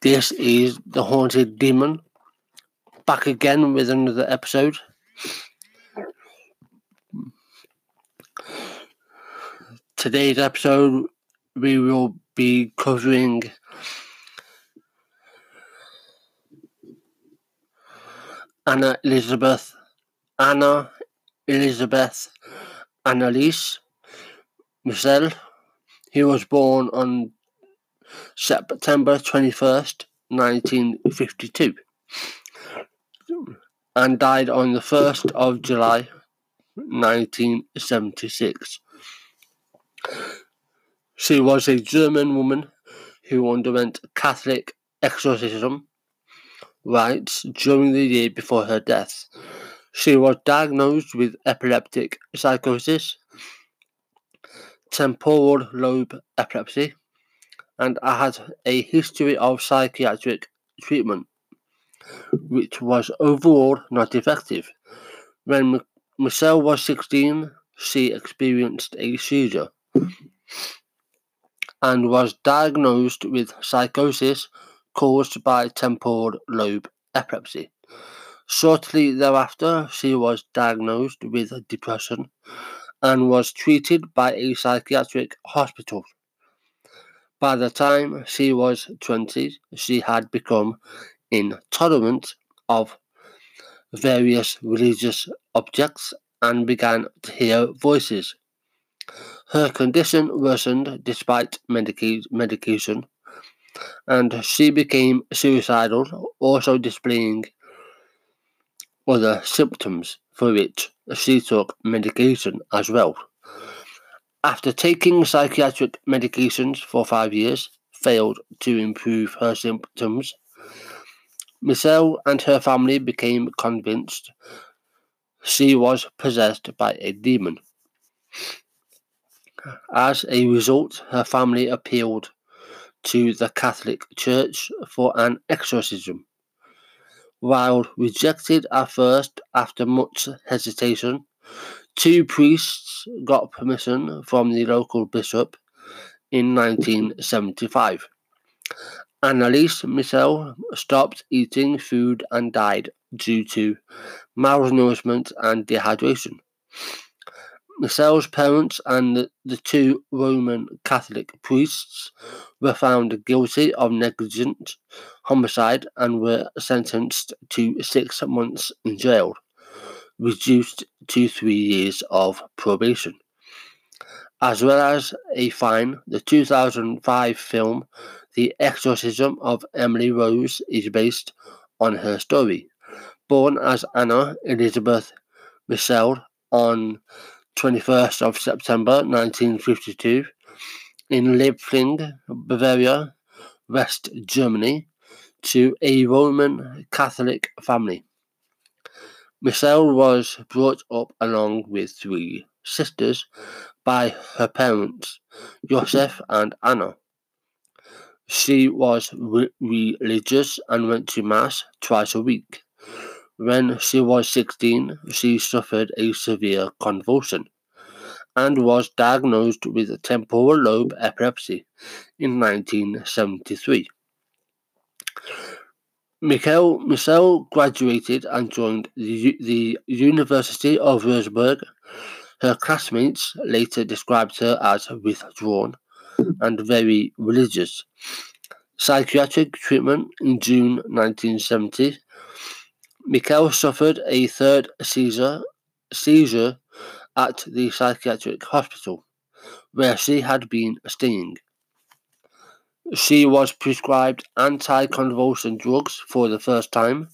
This is The Haunted Demon, back again with another episode. Today's episode, we will be covering Anna Elisabeth Anneliese Michel, who was born on September 21st, 1952, and died on the 1st of July, 1976. She was a German woman who underwent Catholic exorcism rites during the year before her death. She was diagnosed with epileptic psychosis, temporal lobe epilepsy, and had a history of psychiatric treatment, which was overall not effective. When Michel was 16, she experienced a seizure and was diagnosed with psychosis caused by temporal lobe epilepsy. Shortly thereafter, she was diagnosed with depression and was treated by a psychiatric hospital. By the time she was 20, she had become intolerant of various religious objects and began to hear voices. Her condition worsened despite medication, and she became suicidal, also displaying other symptoms for which she took medication as well. After taking psychiatric medications for 5 years, failed to improve her symptoms, Michel and her family became convinced she was possessed by a demon. As a result, her family appealed to the Catholic Church for an exorcism. While rejected at first, after much hesitation, two priests got permission from the local bishop in 1975. Anneliese Michel stopped eating food and died due to malnourishment and dehydration. Michel's parents and the two Roman Catholic priests were found guilty of negligent homicide and were sentenced to 6 months in jail, reduced to 3 years of probation, as well as a fine. The 2005 film The Exorcism of Emily Rose is based on her story. Born as Anna Elisabeth Michel on 21st of September 1952 in Leiblfing, Bavaria, West Germany, to a Roman Catholic family, Michel was brought up along with three sisters by her parents, Josef and Anna. She was religious and went to Mass twice a week. When she was 16, she suffered a severe convulsion and was diagnosed with temporal lobe epilepsy in 1973. Michel graduated and joined the University of Würzburg. Her classmates later described her as withdrawn and very religious. Psychiatric treatment. In June 1970, Michel suffered a third seizure at the psychiatric hospital where she had been staying. She was prescribed anticonvulsant drugs for the first time,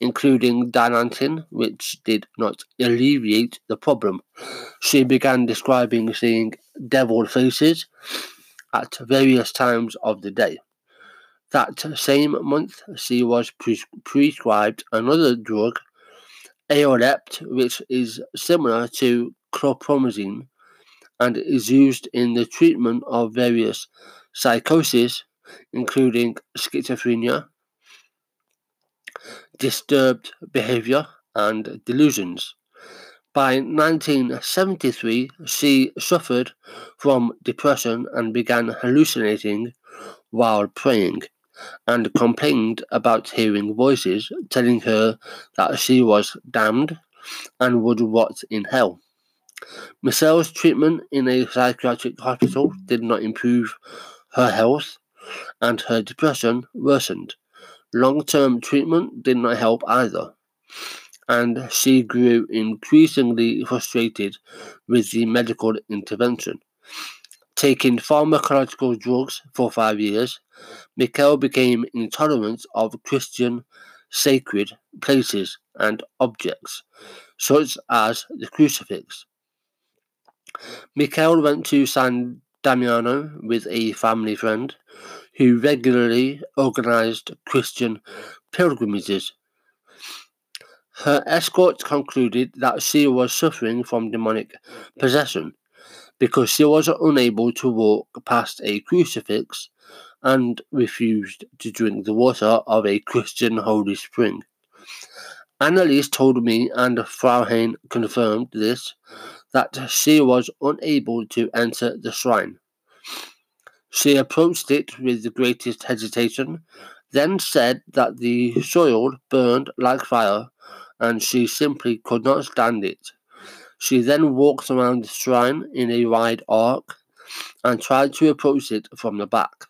including Dilantin, which did not alleviate the problem. She began describing seeing devil faces at various times of the day. That same month, she was prescribed another drug, Aolept, which is similar to chlorpromazine and is used in the treatment of various psychosis, including schizophrenia, disturbed behavior, and delusions. By 1973, she suffered from depression and began hallucinating while praying, and complained about hearing voices telling her that she was damned and would rot in hell. Michel's treatment in a psychiatric hospital did not improve her health, and her depression worsened. Long-term treatment did not help either, and she grew increasingly frustrated with the medical intervention. Taking pharmacological drugs for 5 years, Michel became intolerant of Christian sacred places and objects, such as the crucifix. Michel went to San Damiano with a family friend who regularly organized Christian pilgrimages. Her escort concluded that she was suffering from demonic possession, because she was unable to walk past a crucifix and refused to drink the water of a Christian holy spring. Anneliese told me, and Frauhein confirmed this, that she was unable to enter the shrine. She approached it with the greatest hesitation, then said that the soil burned like fire and she simply could not stand it. She then walked around the shrine in a wide arc and tried to approach it from the back.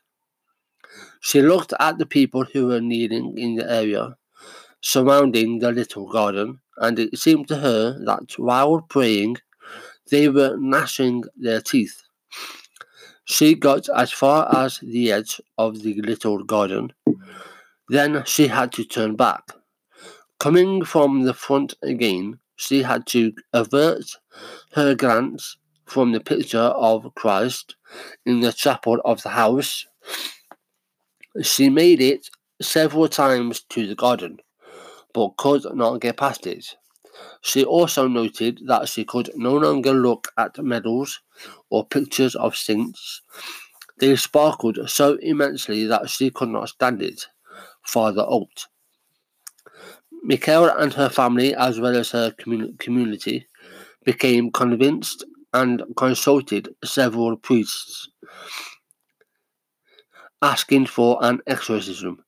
She looked at the people who were kneeling in the area surrounding the little garden, and it seemed to her that while praying, they were gnashing their teeth. She got as far as the edge of the little garden, then she had to turn back. Coming from the front again, she had to avert her glance from the picture of Christ in the chapel of the house. She made it several times to the garden, but could not get past it. She also noted that she could no longer look at medals or pictures of saints. They sparkled so immensely that she could not stand it. Father Alt. Michel and her family, as well as her community, became convinced and consulted several priests, asking for an exorcism.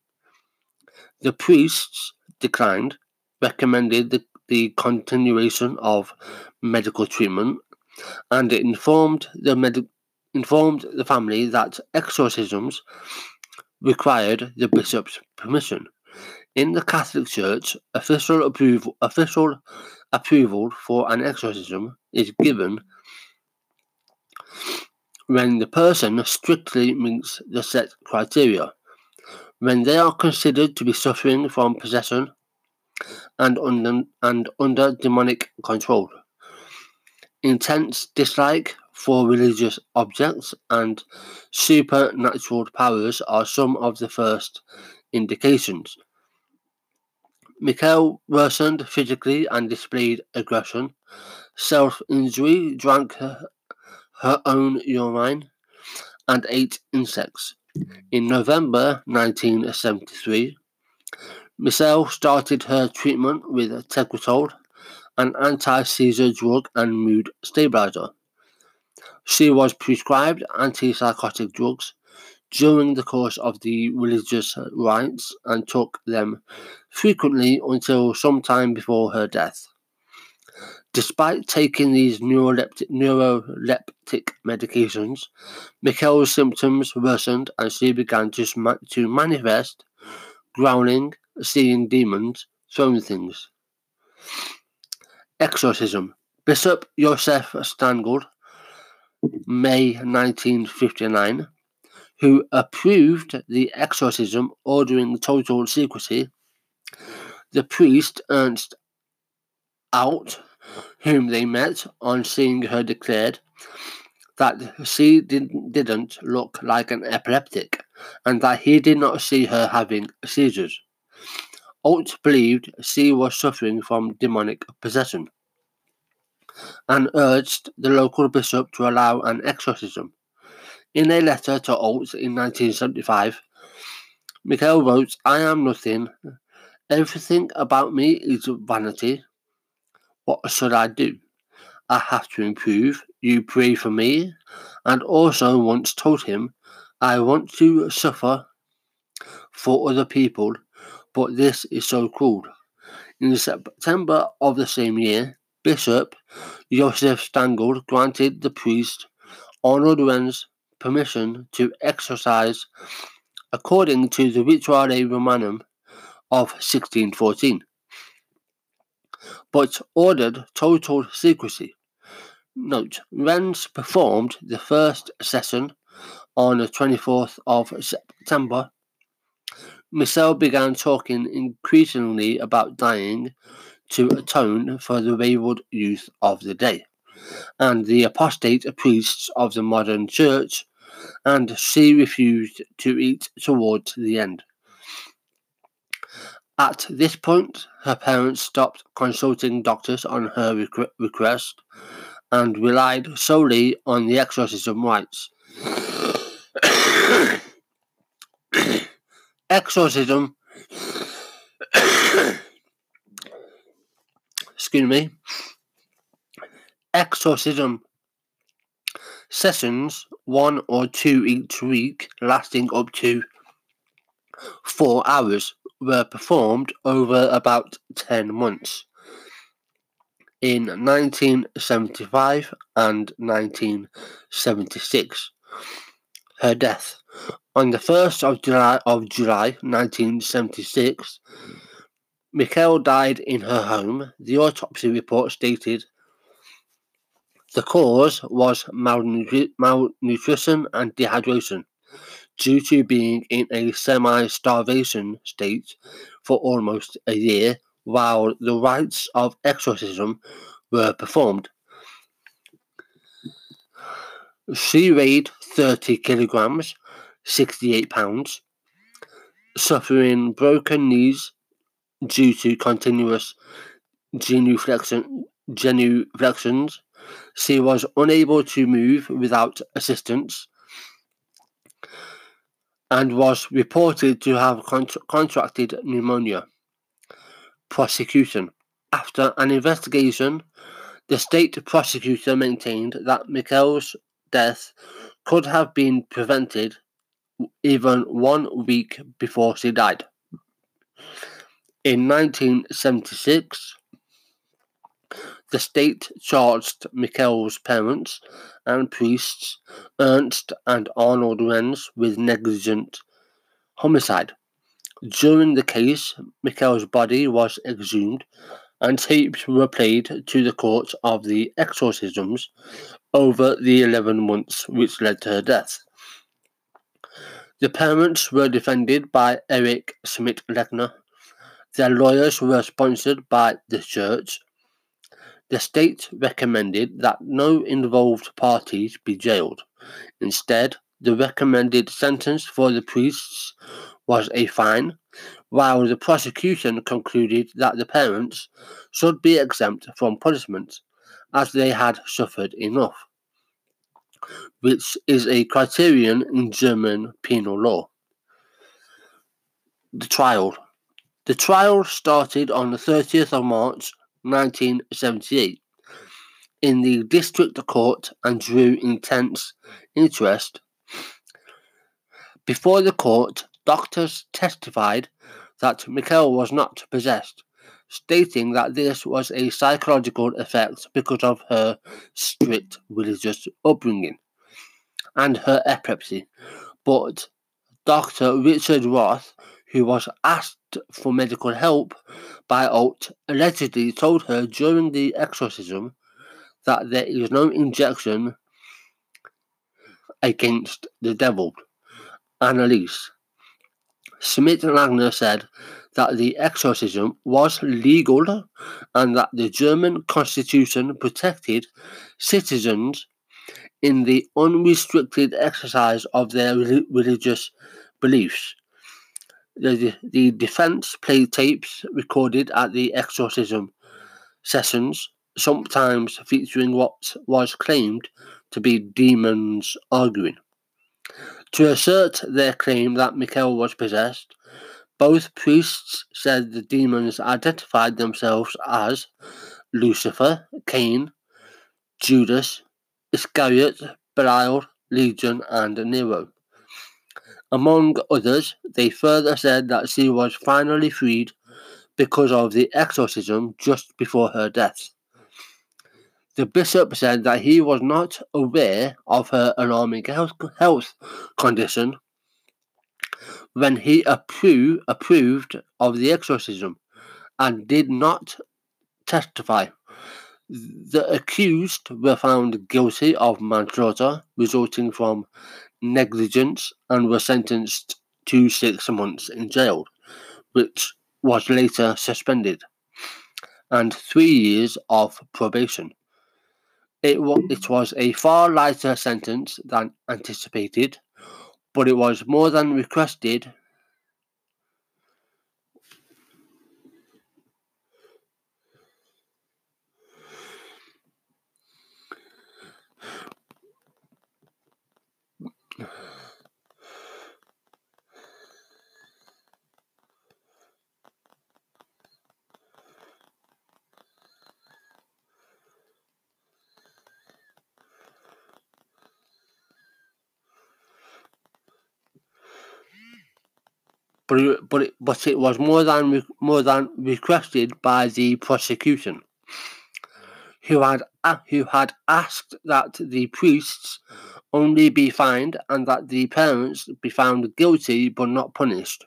The priests declined, recommended the continuation of medical treatment, and informed the family that exorcisms required the bishop's permission. In the Catholic Church, official approval for an exorcism is given when the person strictly meets the set criteria, when they are considered to be suffering from possession and under demonic control, intense dislike for religious objects and supernatural powers are some of the first indications. Michel worsened physically and displayed aggression, self-injury, drank her own urine, and ate insects. In November 1973, Michel started her treatment with Tegretol, an anti-seizure drug and mood stabilizer. She was prescribed antipsychotic drugs during the course of the religious rites and took them frequently until sometime before her death. Despite taking these neuroleptic medications, Michel's symptoms worsened and she began to manifest growling, seeing demons, throwing things. Exorcism. Bishop Josef Stangl, May 1959, who approved the exorcism, ordering total secrecy. The priest, Ernst Alt, whom they met, on seeing her declared that she didn't look like an epileptic and that he did not see her having seizures. Alt believed she was suffering from demonic possession and urged the local bishop to allow an exorcism. In a letter to Alt in 1975, Michel wrote, "I am nothing. Everything about me is vanity. What should I do? I have to improve, you pray for me, and also once told him, I want to suffer for other people, but this is so cruel. In September of the same year, Bishop Josef Stangl granted the priest Arnold Wenz permission to exorcise according to the Rituale Romanum of 1614, but ordered total secrecy. Note, Wenz performed the first session on the 24th of September. Michel began talking increasingly about dying to atone for the wayward youth of the day and the apostate priests of the modern church, and she refused to eat towards the end. At this point, her parents stopped consulting doctors on her request and relied solely on the exorcism rites. Exorcism exorcism sessions, 1 or 2 each week, lasting up to 4 hours, were performed over about 10 months. In 1975 and 1976, her death. On the 1st of July 1976, Michel died in her home. The autopsy report stated the cause was malnutrition and dehydration due to being in a semi-starvation state for almost a year while the rites of exorcism were performed. She weighed 30 kilograms, 68 pounds, suffering broken knees due to continuous genuflections. She was unable to move without assistance and was reported to have contracted pneumonia. Prosecution. After an investigation, the state prosecutor maintained that Michel's death could have been prevented even 1 week before she died. In 1976, the state charged Michel's parents and priests, Ernst and Arnold Wenz, with negligent homicide. During the case, Michel's body was exhumed and tapes were played to the court of the exorcisms over the 11 months which led to her death. The parents were defended by Erich Schmidt-Leichner. Their lawyers were sponsored by the church. The state recommended that no involved parties be jailed. Instead, the recommended sentence for the priests was a fine, while the prosecution concluded that the parents should be exempt from punishment, as they had suffered enough, which is a criterion in German penal law. The trial. The trial started on the 30th of March 1978 in the district court and drew intense interest. Before the court, doctors testified that Michel was not possessed, stating that this was a psychological effect because of her strict religious upbringing and her epilepsy. But Dr. Richard Roth, who was asked for medical help by Alt, allegedly told her during the exorcism that there is no injection against the devil. Anneliese Schmidt-Langner said that the exorcism was legal and that the German constitution protected citizens in the unrestricted exercise of their religious beliefs. The defense played tapes recorded at the exorcism sessions, sometimes featuring what was claimed to be demons arguing. To assert their claim that Michel was possessed, both priests said the demons identified themselves as Lucifer, Cain, Judas, Iscariot, Belial, Legion, and Nero. Among others, they further said that she was finally freed because of the exorcism just before her death. The bishop said that he was not aware of her alarming health condition when he approved of the exorcism and did not testify. The accused were found guilty of manslaughter resulting from negligence and were sentenced to 6 months in jail, which was later suspended, and 3 years of probation. It was a far lighter sentence than anticipated, but it was more than requested. But it was more than requested by the prosecution, who had asked that the priests only be fined and that the parents be found guilty but not punished.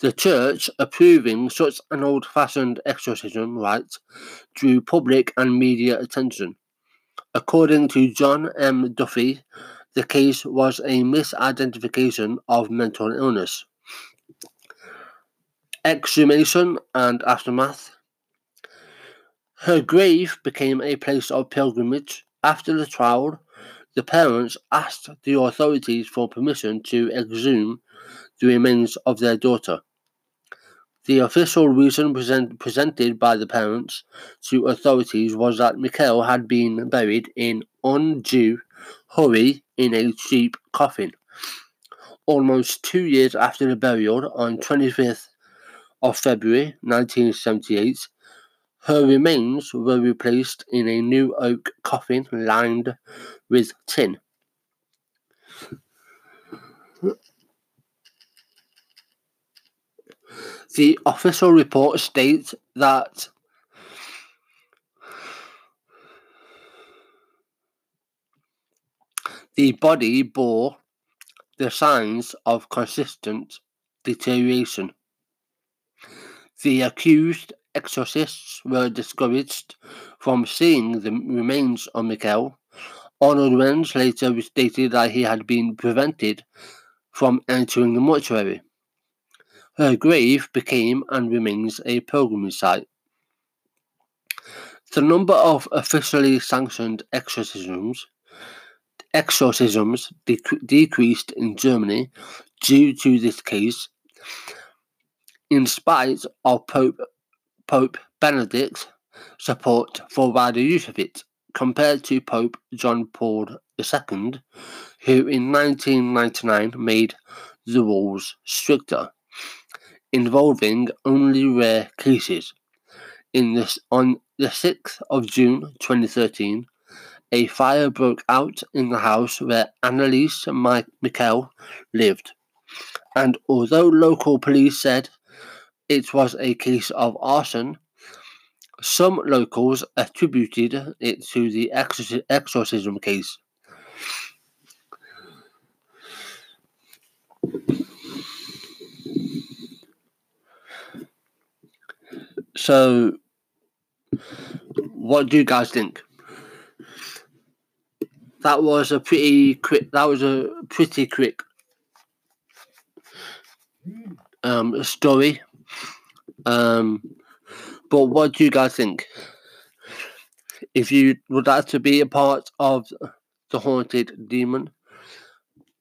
The church, approving such an old-fashioned exorcism rite, drew public and media attention. According to John M. Duffy, the case was a misidentification of mental illness. Exhumation and aftermath. Her grave became a place of pilgrimage. After the trial, the parents asked the authorities for permission to exhume the remains of their daughter. The official reason presented by the parents to authorities was that Michel had been buried in undue hurry in a cheap coffin. Almost 2 years after the burial, on 25th of February 1978, her remains were replaced in a new oak coffin lined with tin. The official report states that the body bore the signs of consistent deterioration. The accused exorcists were discouraged from seeing the remains of Michel. Arnold Wenz later stated that he had been prevented from entering the mortuary. Her grave became and remains a pilgrimage site. The number of officially sanctioned exorcisms decreased in Germany due to this case, in spite of Pope Benedict's support for wider use of it, compared to Pope John Paul II, who in 1999 made the rules stricter, involving only rare cases. On the 6th of June 2013, a fire broke out in the house where Anneliese Michel lived, and although local police said it was a case of arson, some locals attributed it to the exorcism case. So, what do you guys think? That was a pretty quick story. But what do you guys think? If you would like to be a part of the Haunted Demon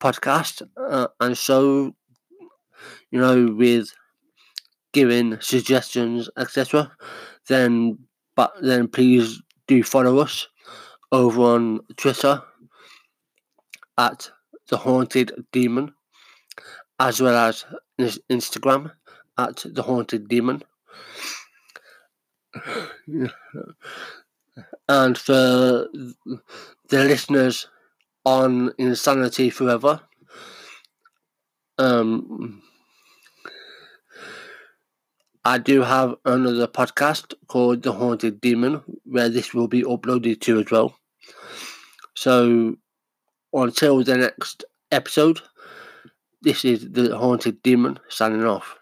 podcast, and so, you know, with giving suggestions, etc., then please do follow us over on Twitter at the Haunted Demon, as well as Instagram at the Haunted Demon. and for the listeners on Insanity Forever, I do have another podcast called The Haunted Demon, where this will be uploaded to as well. So, until the next episode, this is The Haunted Demon signing off.